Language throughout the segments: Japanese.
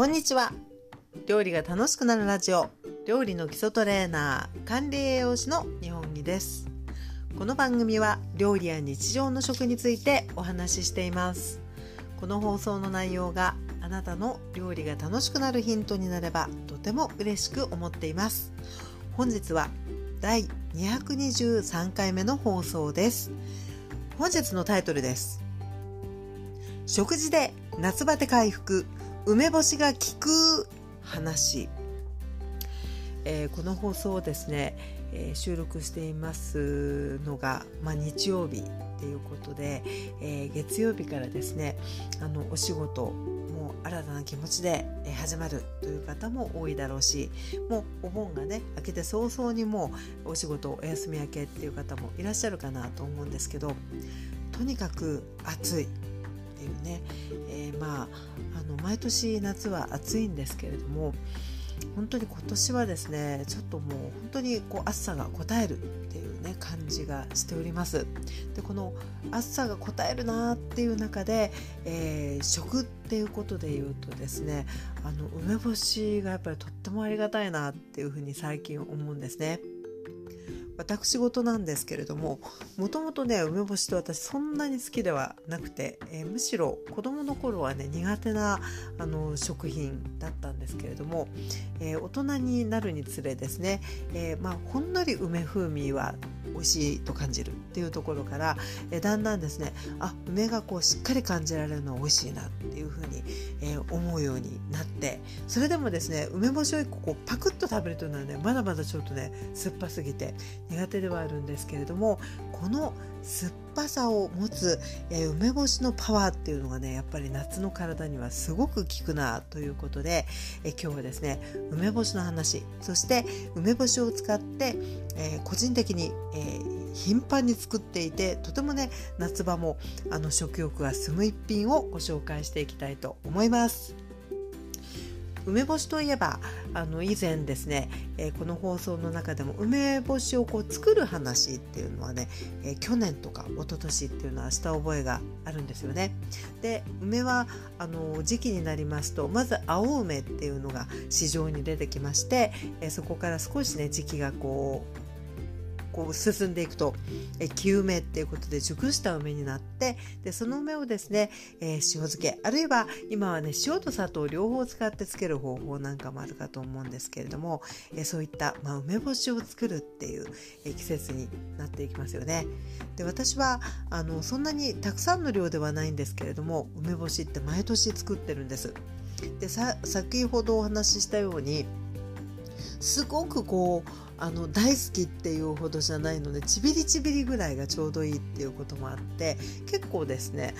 こんにちは。料理が楽しくなるラジオ、料理の基礎トレーナー、管理栄養士の日本木です。この番組は料理や日常の食についてお話ししています。この放送の内容があなたの料理が楽しくなるヒントになればとても嬉しく思っています。本日は第223回目の放送です。本日のタイトルです。食事で夏バテ回復、梅干しが効く話。この放送をですね、収録していますのが、日曜日ということで、月曜日からですね、お仕事も新たな気持ちで始まるという方も多いだろうし、もうお盆がね明けて早々にもうお仕事お休み明けっていう方もいらっしゃるかなと思うんですけど、とにかく暑いっていうね、毎年夏は暑いんですけれども、本当に今年はですね、ちょっともう本当に暑さがこたえるっていうね感じがしております。で、この暑さがこたえるなっていう中で、食っていうことで言うとですね、梅干しがやっぱりとってもありがたいなっていうふうに最近思うんですね。私事なんですけれども、もともとね梅干しと私そんなに好きではなくて、むしろ子どもの頃はね苦手な食品だったんですけれども、大人になるにつれですね、ほんのり梅風味は美味しいと感じるっていうところから、だんだんですね、梅がしっかり感じられるのは美味しいなっていうふうに、思うようになって、それでもですね梅干しをパクッと食べるというのはね、まだまだちょっとね酸っぱすぎて苦手ではあるんですけれども、この酸っぱさを持つ、梅干しのパワーっていうのがね、やっぱり夏の体にはすごく効くなということで、今日はですね梅干しの話、そして梅干しを使って、個人的に、頻繁に作っていて、とてもね夏場も食欲が進む一品をご紹介していきたいと思います。梅干しといえば以前ですね、この放送の中でも梅干しを作る話っていうのはね、去年とか一昨年っていうのはした覚えがあるんですよね。で、梅は時期になりますと、まず青梅っていうのが市場に出てきまして、そこから少しね時期が進んでいくと木梅っていうことで熟した梅になって、でその梅をですね、塩漬け、あるいは今はね塩と砂糖両方使って漬ける方法なんかもあるかと思うんですけれども、そういった、梅干しを作るっていう、季節になっていきますよね。で、私はそんなにたくさんの量ではないんですけれども、梅干しって毎年作ってるんです。で、先ほどお話ししたようにすごく大好きっていうほどじゃないので、ちびりちびりぐらいがちょうどいいっていうこともあって、結構ですね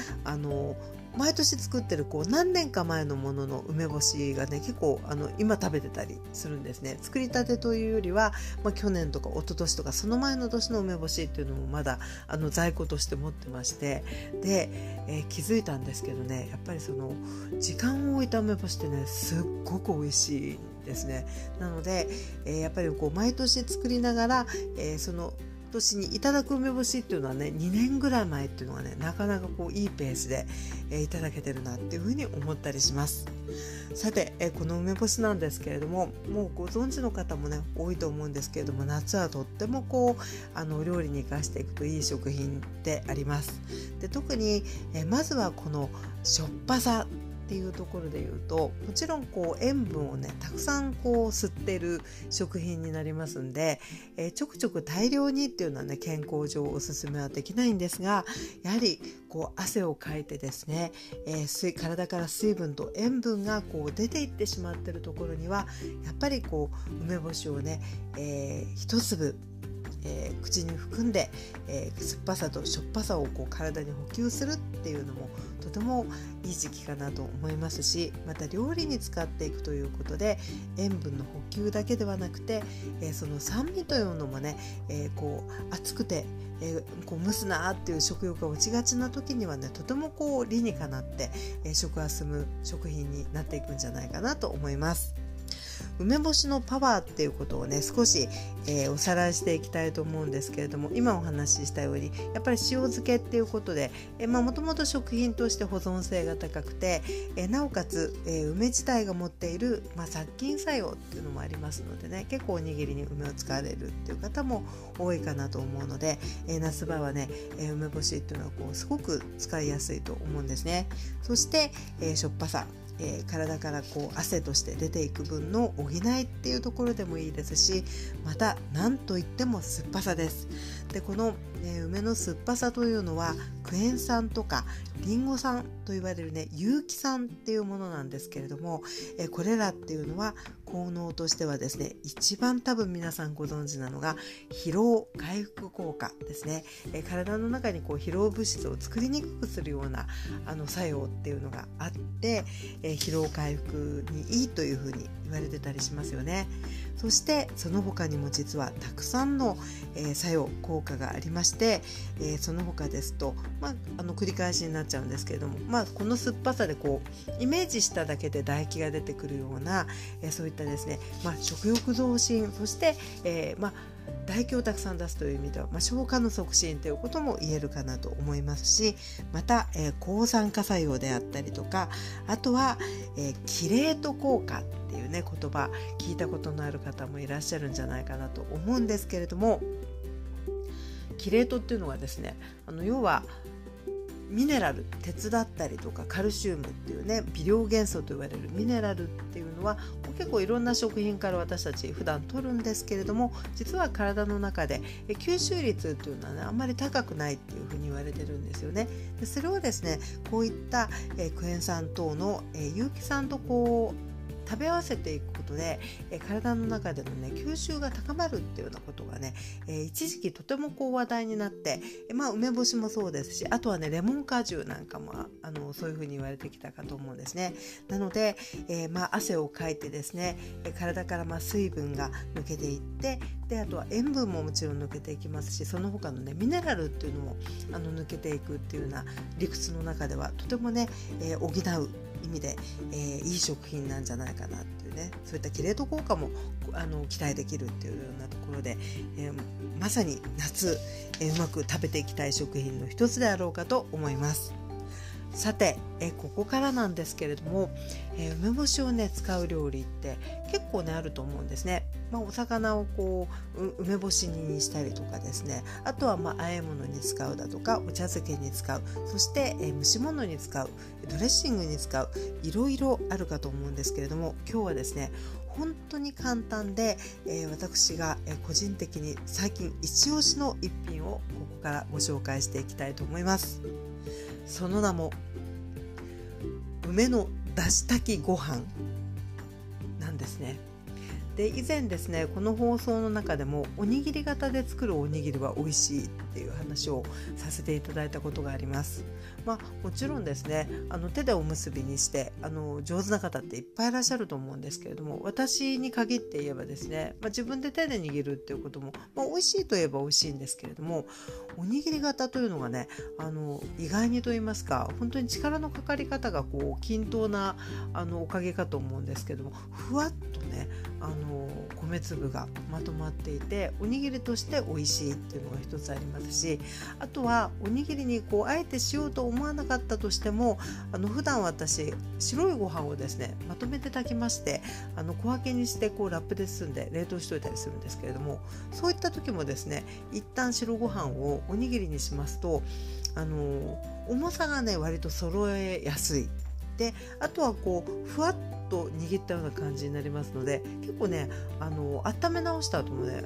毎年作ってる何年か前のものの梅干しがね結構今食べてたりするんですね。作りたてというよりは、去年とか一昨年とかその前の年の梅干しっていうのもまだ在庫として持ってまして、で、気づいたんですけどね、やっぱり時間を置いた梅干しってねすっごく美味しいですね。なので、やっぱり毎年作りながら、その年にいただく梅干しっていうのはね2年ぐらい前っていうのはね、なかなかいいペースで、いただけてるなっていうふうに思ったりします。さて、この梅干しなんですけれども、もうご存知の方もね多いと思うんですけれども、夏はとっても料理に生かしていくといい食品であります。で、特に、まずはこのしょっぱさっていうところで言うと、もちろん塩分をねたくさん吸ってる食品になりますんで、ちょくちょく大量にっていうのはね健康上おすすめはできないんですが、やはり汗をかいてですね、体から水分と塩分が出ていってしまってるところには、やっぱり梅干しをね、一粒口に含んで、酸っぱさとしょっぱさを体に補給するっていうのもとてもいい時期かなと思いますし、また料理に使っていくということで塩分の補給だけではなくて、その酸味というのもね、熱くて、蒸すなーっていう食欲が落ちがちな時にはね、とても理にかなって、食が進む食品になっていくんじゃないかなと思います。梅干しのパワーっていうことをね少し、おさらいしていきたいと思うんですけれども、今お話ししたようにやっぱり塩漬けっていうことで、もともと食品として保存性が高くて、なおかつ、梅自体が持っている、殺菌作用っていうのもありますのでね、結構おにぎりに梅を使われるっていう方も多いかなと思うので、夏場はね、梅干しっていうのはこうすごく使いやすいと思うんですね。そして、しょっぱさ、体からこう汗として出ていく分の補いっていうところでもいいですし、また何といっても酸っぱさです。でこの、梅の酸っぱさというのはクエン酸とかリンゴ酸といわれるね有機酸っていうものなんですけれども、これらっていうのは効能としてはですね、一番多分皆さんご存知なのが疲労回復効果ですね。体の中にこう疲労物質を作りにくくするような作用っていうのがあって、疲労回復にいいというふうに言われてたりしますよね。そしてその他にも実はたくさんの、作用効果がありまして、その他ですと、繰り返しになっちゃうんですけれども、この酸っぱさでこうイメージしただけで唾液が出てくるような、そういったですね、食欲増進、そして、唾液をたくさん出すという意味では、消化の促進ということも言えるかなと思いますし、また、抗酸化作用であったりとか、あとは、キレート効果っていうね言葉聞いたことのある方もいらっしゃるんじゃないかなと思うんですけれども、キレートっていうのがですね、要はミネラル、鉄だったりとかカルシウムっていうね微量元素と言われるミネラルっていうのは結構いろんな食品から私たち普段摂るんですけれども、実は体の中で吸収率っていうのは、あんまり高くないっていうふうに言われてるんですよね。でそれをですねこういったクエン酸等の有機酸とこう食べ合わせていくことで、体の中での、吸収が高まるっていうようなことがね、一時期とてもこう話題になって、梅干しもそうですし、あとはねレモン果汁なんかもそういうふうに言われてきたかと思うんですね。なので、汗をかいてですね、体から水分が抜けていって、であとは塩分ももちろん抜けていきますし、その他のねミネラルっていうのも抜けていくっていうような理屈の中ではとてもね、補う意味で、いい食品なんじゃないかなっていうね、そういったキレート効果も期待できるっていうようなところで、まさに夏、うまく食べていきたい食品の一つであろうかと思います。さて、ここからなんですけれども、梅干しをね使う料理って結構ねあると思うんですね。お魚をこう梅干しにしたりとかですね、あとは和え物に使うだとか、お茶漬けに使う、そして、蒸し物に使う、ドレッシングに使う、いろいろあるかと思うんですけれども、今日はですね本当に簡単で、私が個人的に最近一押しの一品をここからご紹介していきたいと思います。その名も梅のだし炊きご飯なんですね。で以前ですねこの放送の中でもおにぎり型で作るおにぎりは美味しいっていう話をさせていただいたことがあります。もちろんですね手でおむすびにして上手な方っていっぱいいらっしゃると思うんですけれども、私に限って言えばですね、自分で手で握るっていうことも、美味しいといえば美味しいんですけれども、おにぎり型というのがね意外にと言いますか、本当に力のかかり方がこう均等なおかげかと思うんですけれども、ふわっとね米粒がまとまっていて、おにぎりとして美味しいっていうのが一つありますし、あとはおにぎりにこうあえてしようと思わなかったとしても、普段私白いご飯をですねまとめて炊きまして、小分けにしてこうラップで包んで冷凍しておいたりするんですけれども、そういった時もですね一旦白ご飯をおにぎりにしますと重さがね割と揃えやすい。であとはこうふわっと握ったような感じになりますので、結構ね温め直した後もね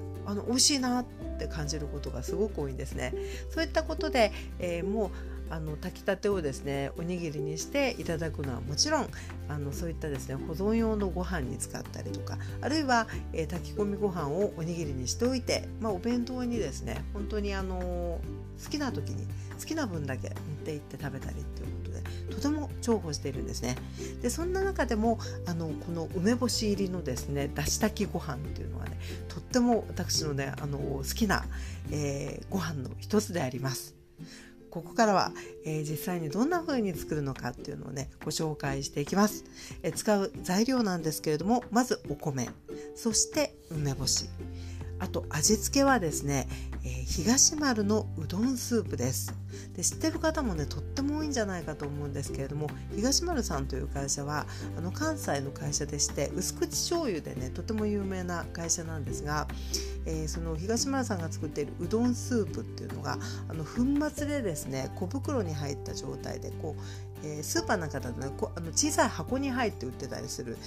美味しいなって感じることがすごく多いんですね。そういったことで、もう炊きたてをですねおにぎりにしていただくのはもちろんそういったですね保存用のご飯に使ったりとか、あるいは、炊き込みご飯をおにぎりにしておいて、お弁当にですね本当に好きな時に好きな分だけ持って行って食べたりっていうことでとても重宝しているんですね。でそんな中でもこの梅干し入りのですねだし炊きご飯っていうのはねとっても私のね好きな、ご飯の一つであります。ここからは、実際にどんな風に作るのかっていうのをねご紹介していきます。使う材料なんですけれども、まずお米、そして梅干し、あと味付けはですね、東丸のうどんスープです。で、知ってる方もねとっても多いんじゃないかと思うんですけれども、東丸さんという会社は関西の会社でして、薄口醤油でねとても有名な会社なんですが、その東丸さんが作っているうどんスープっていうのが粉末でですね、小袋に入った状態でこう、スーパーなんかだと、ね、小さい箱に入って売ってたりする、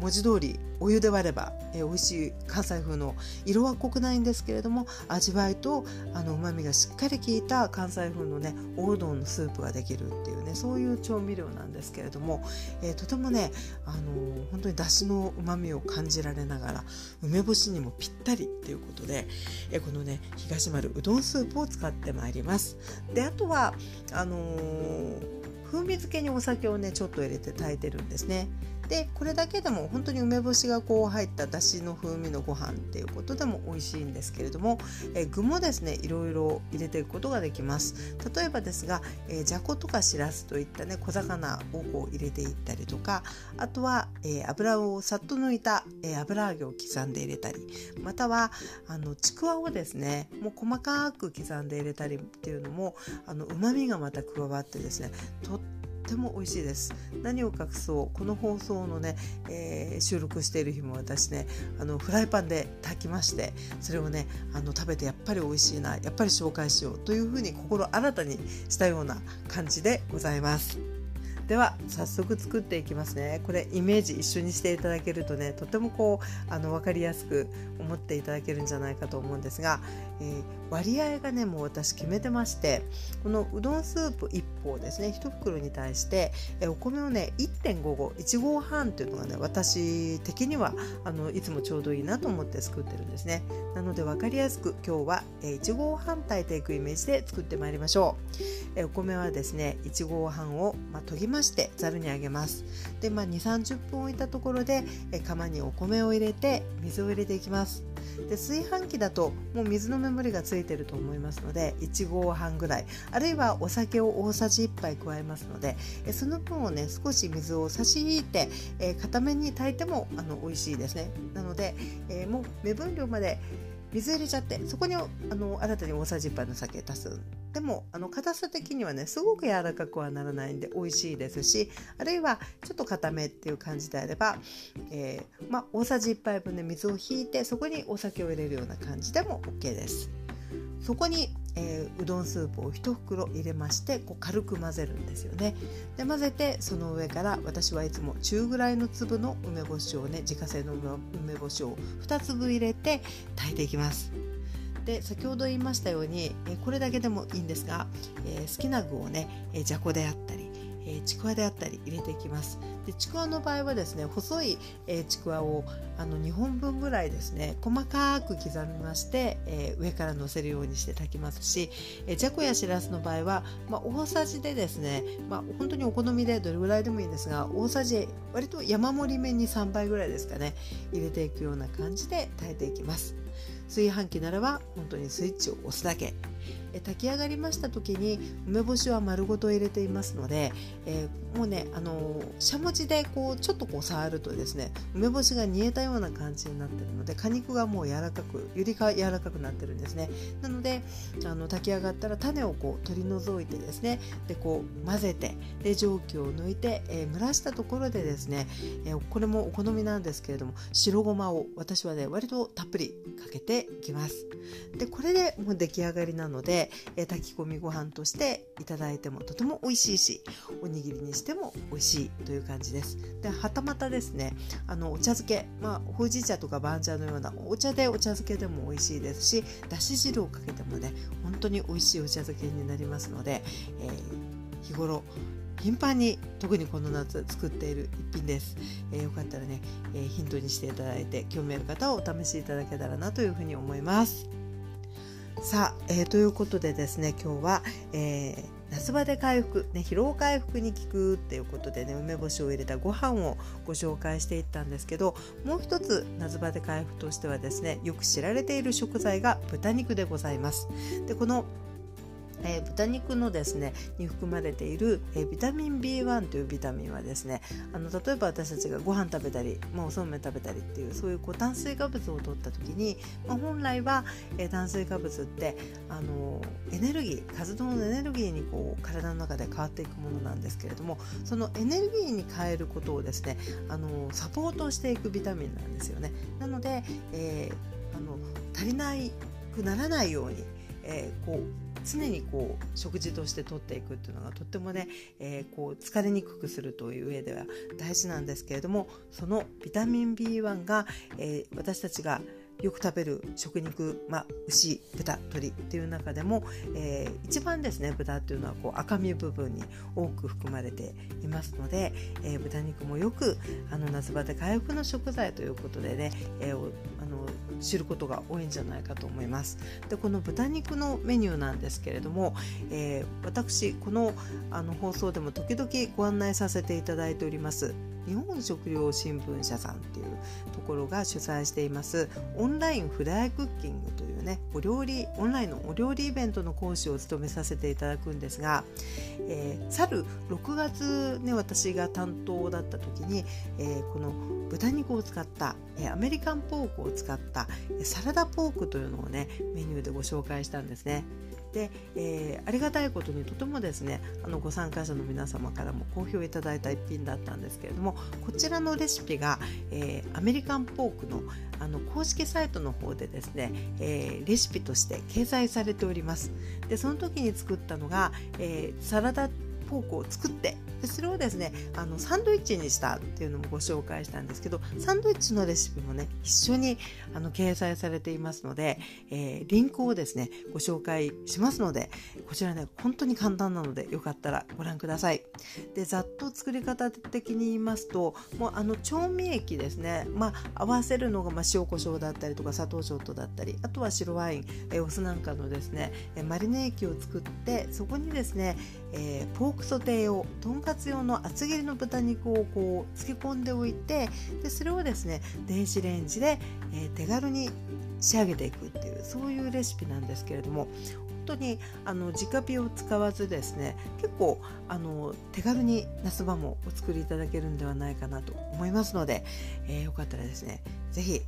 文字通りお湯で割れば、美味しい関西風の、色は濃くないんですけれども味わいと旨味がしっかり効いた関西風のねおうどんのスープができるっていうね、そういう調味料なんですけれども、とてもね本当にだしの旨味を感じられながら梅干しにもぴったりっていうことで、このね東丸うどんスープを使ってまいります。で、あとは風味付けにお酒をねちょっと入れて炊いてるんですね。で、これだけでも本当に梅干しがこう入っただしの風味のご飯っていうことでも美味しいんですけれども、具もですねいろいろ入れていくことができます。例えばですが、じゃことかしらすといったね小魚をこう入れていったりとか、あとは、油をさっと抜いた、油揚げを刻んで入れたり、またはちくわをですねもう細かく刻んで入れたりっていうのも旨味がまた加わってですね、とても美味しいです。何を隠そう、この放送のね、収録している日も私ねフライパンで炊きまして、それをね食べてやっぱり美味しいな、やっぱり紹介しようというふうに心新たにしたような感じでございます。では早速作っていきますね。これイメージ一緒にしていただけるとねとてもこう分かりやすく思っていただけるんじゃないかと思うんですが、割合がねもう私決めてまして、このうどんスープ1合ですね1袋に対して、お米をね 1.5 合1合半というのがね私的にはいつもちょうどいいなと思って作ってるんですね。なので分かりやすく今日は1合半炊いていくイメージで作ってまいりましょう。お米はですね1合半を研ぎましてざるにあげます。で、2,30 分置いたところで釜にお米を入れて水を入れていきます。で、炊飯器だともう水の目盛りがついてると思いますので1合半ぐらい、あるいはお酒を大さじ1杯加えますので、その分をね少し水を差し引いて固めに炊いても美味しいですね。なのでもう目分量まで水入れちゃって、そこに新たに大さじ1杯の酒足す。でも硬さ的にはねすごく柔らかくはならないんで美味しいですし、あるいはちょっと固めっていう感じであれば、大さじ1杯分で水を引いてそこにお酒を入れるような感じでも OK です。そこに、うどんスープを1袋入れまして、こう軽く混ぜるんですよね。で、混ぜてその上から私はいつも中ぐらいの粒の梅干しをね自家製の梅干しを2粒入れて炊いていきます。で、先ほど言いましたように、これだけでもいいんですが、好きな具をねじゃこであったりちくわであったり入れていきます。で、ちくわの場合はですね細いちくわを2本分ぐらいですね細かく刻みまして、上からのせるようにして炊きますし、じゃこやしらすの場合は、大さじでですね、本当にお好みでどれぐらいでもいいんですが、大さじ割と山盛りめに3杯ぐらいですかね入れていくような感じで炊いていきます。炊飯器ならば本当にスイッチを押すだけ。炊き上がりました時に梅干しは丸ごと入れていますので、もうねしゃもじでちょっと触るとですね梅干しが煮えたような感じになっているので、果肉がもう柔らかく、ゆりが柔らかくなってるんですね。なので炊き上がったら種を取り除いてですね、で混ぜて、で蒸気を抜いて、蒸らしたところでですね、これもお好みなんですけれども白ごまを私はね割とたっぷりかけていきます。で、これでもう出来上がりなので炊き込みご飯としていただいてもとても美味しいし、おにぎりにしても美味しいという感じです。で、はたまたですねお茶漬け、ほうじ茶とか番茶のようなお茶でお茶漬けでも美味しいですし、だし汁をかけてもね本当に美味しいお茶漬けになりますので、日頃頻繁に特にこの夏作っている一品です。よかったらね、ヒントにしていただいて興味ある方はお試しいただけたらなというふうに思います。さあ、ということでですね今日は、夏バテ回復、疲労回復に効くっていうことでね梅干しを入れたご飯をご紹介していったんですけど、もう一つ夏バテ回復としてはですねよく知られている食材が豚肉でございます。で、この豚肉のですねに含まれている、ビタミン B1 というビタミンはですね例えば私たちがご飯食べたり、おそうめん食べたりっていうそういう炭水化物を摂った時に、本来は、炭水化物ってエネルギー活動のエネルギーに体の中で変わっていくものなんですけれども、そのエネルギーに変えることをですねサポートしていくビタミンなんですよね。なので、足りなくならないように、常に食事として摂っていくっていうのがとってもね、疲れにくくするという上では大事なんですけれども、そのビタミン B1 が、私たちがよく食べる食肉、牛、豚、鶏っていう中でも、一番ですね豚っていうのは赤身部分に多く含まれていますので、豚肉もよく夏バテ回復の食材ということでね、知ることが多いんじゃないかと思います。でこの豚肉のメニューなんですけれども、私この、放送でも時々ご案内させていただいております日本食料新聞社さんっていうところが主催していますオンラインフライクッキングというねオンラインのお料理イベントの講師を務めさせていただくんですが、去る6月ね私が担当だった時に、この豚肉を使ったアメリカンポークを使ったサラダポークというのをねメニューでご紹介したんですね。でありがたいことにとてもですねご参加者の皆様からも好評いただいた一品だったんですけれども、こちらのレシピが、アメリカンポークの、公式サイトの方でですね、レシピとして掲載されております。でその時に作ったのが、サラダポークを作ってそれをですねサンドイッチにしたっていうのもご紹介したんですけど、サンドイッチのレシピもね一緒に掲載されていますので、リンクをですねご紹介しますので、こちらね本当に簡単なのでよかったらご覧ください。でざっと作り方的に言いますと、もう調味液ですね、合わせるのが塩コショウだったりとか砂糖ちょっとだったり、あとは白ワイン、お酢なんかのですねマリネ液を作って、そこにですね、ポークソテー用、とんかつ用の厚切りの豚肉を漬け込んでおいて、でそれをですね電子レンジで、手軽に仕上げていくっていうそういうレシピなんですけれども、本当に直火を使わずですね結構手軽に夏場もお作りいただけるんではないかなと思いますので、よかったらですねぜひ、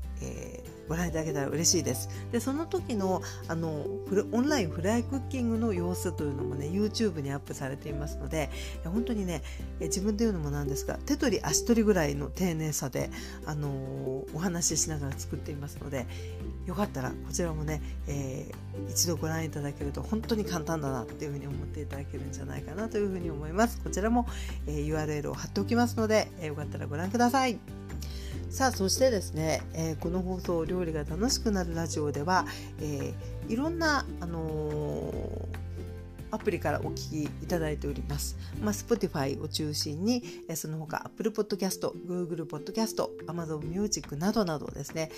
ご覧いただけたら嬉しいです。でその時のオンラインフライクッキングの様子というのもね YouTube にアップされていますので、本当にね自分で言うのもなんですが手取り足取りぐらいの丁寧さでお話ししながら作っていますので、よかったらこちらもね、一度ご覧いただけると本当に簡単だなっていうふうに思っていただけるんじゃないかなというふうに思います。こちらも、URL を貼っておきますので、よかったらご覧ください。さあそしてですね、この放送料理が楽しくなるラジオでは、いろんなアプリからお聞きいただいております。Spotify を中心に、その他 Apple Podcast、Google Podcast、Amazon Music などなどですね、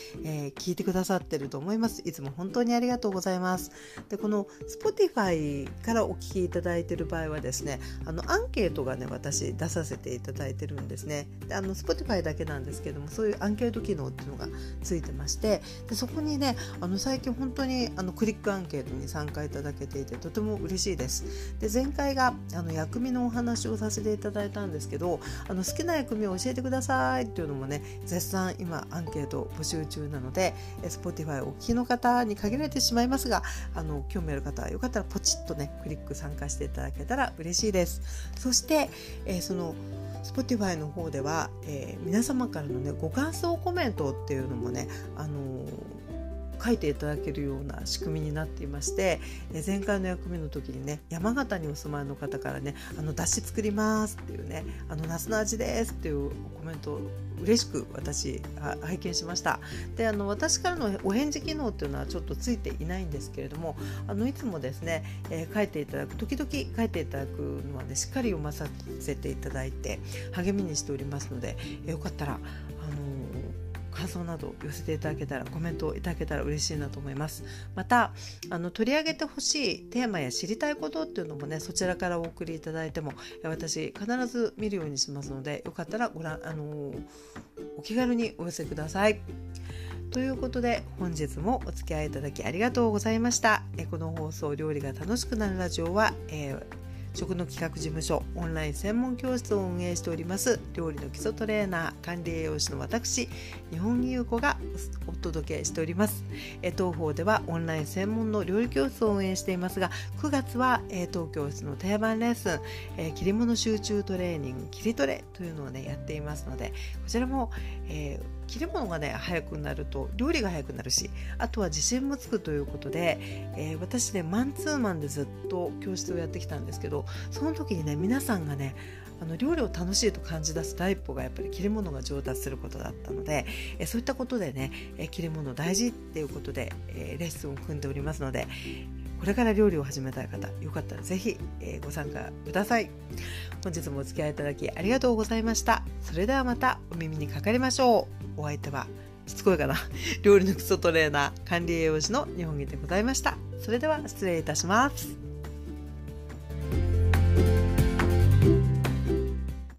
聞いてくださってると思います。いつも本当にありがとうございます。で、この Spotify からお聞きいただいている場合はですね、アンケートがね、私出させていただいてるんですね。で、Spotify だけなんですけども、そういうアンケート機能っていうのがついてまして、でそこにね、最近本当にクリックアンケートに参加いただけていてとても嬉しいです。で前回が薬味のお話をさせていただいたんですけど、好きな薬味を教えてくださいっていうのもね絶賛今アンケート募集中なので、 Spotify お聞きの方に限られてしまいますが興味ある方はよかったらポチッとねクリック参加していただけたら嬉しいです。そして、そのSpotify の方では、皆様からのねご感想コメントっていうのもね書いていただけるような仕組みになっていまして、前回の薬味の時にね山形にお住まいの方からねだし作りますっていうね夏の味ですっていうコメントを嬉しく私拝見しました。で私からのお返事機能っていうのはちょっとついていないんですけれども、いつもですね、書いていただく時々書いていただくのはねしっかり読まさせていただいて励みにしておりますので、よかったら感想など寄せていただけたらコメントをいただけたら嬉しいなと思います。また取り上げてほしいテーマや知りたいことっていうのもねそちらからお送りいただいても私必ず見るようにしますので、よかったらお気軽にお寄せください。ということで本日もお付き合いいただきありがとうございました。この放送料理が楽しくなるラジオは、食の企画事務所オンライン専門教室を運営しております料理の基礎トレーナー管理栄養士の私日本優子がお届けしております。当方ではオンライン専門の料理教室を運営していますが9月は当教室の定番レッスン、切り物集中トレーニング切りトレというのをねやっていますのでこちらも、切り物がね早くなると料理が早くなるしあとは自信もつくということで、私ねマンツーマンでずっと教室をやってきたんですけどその時にね皆さんがね料理を楽しいと感じ出す第一歩がやっぱり切り物が上達することだったのでそういったことでね切り物大事っていうことでレッスンを組んでおりますのでこれから料理を始めたい方よかったらぜひご参加ください。本日もお付き合いいただきありがとうございました。それではまたお耳にかかりましょう。お相手はしつこいかな料理の基礎トレーナー管理栄養士の日本木でございました。それでは失礼いたします。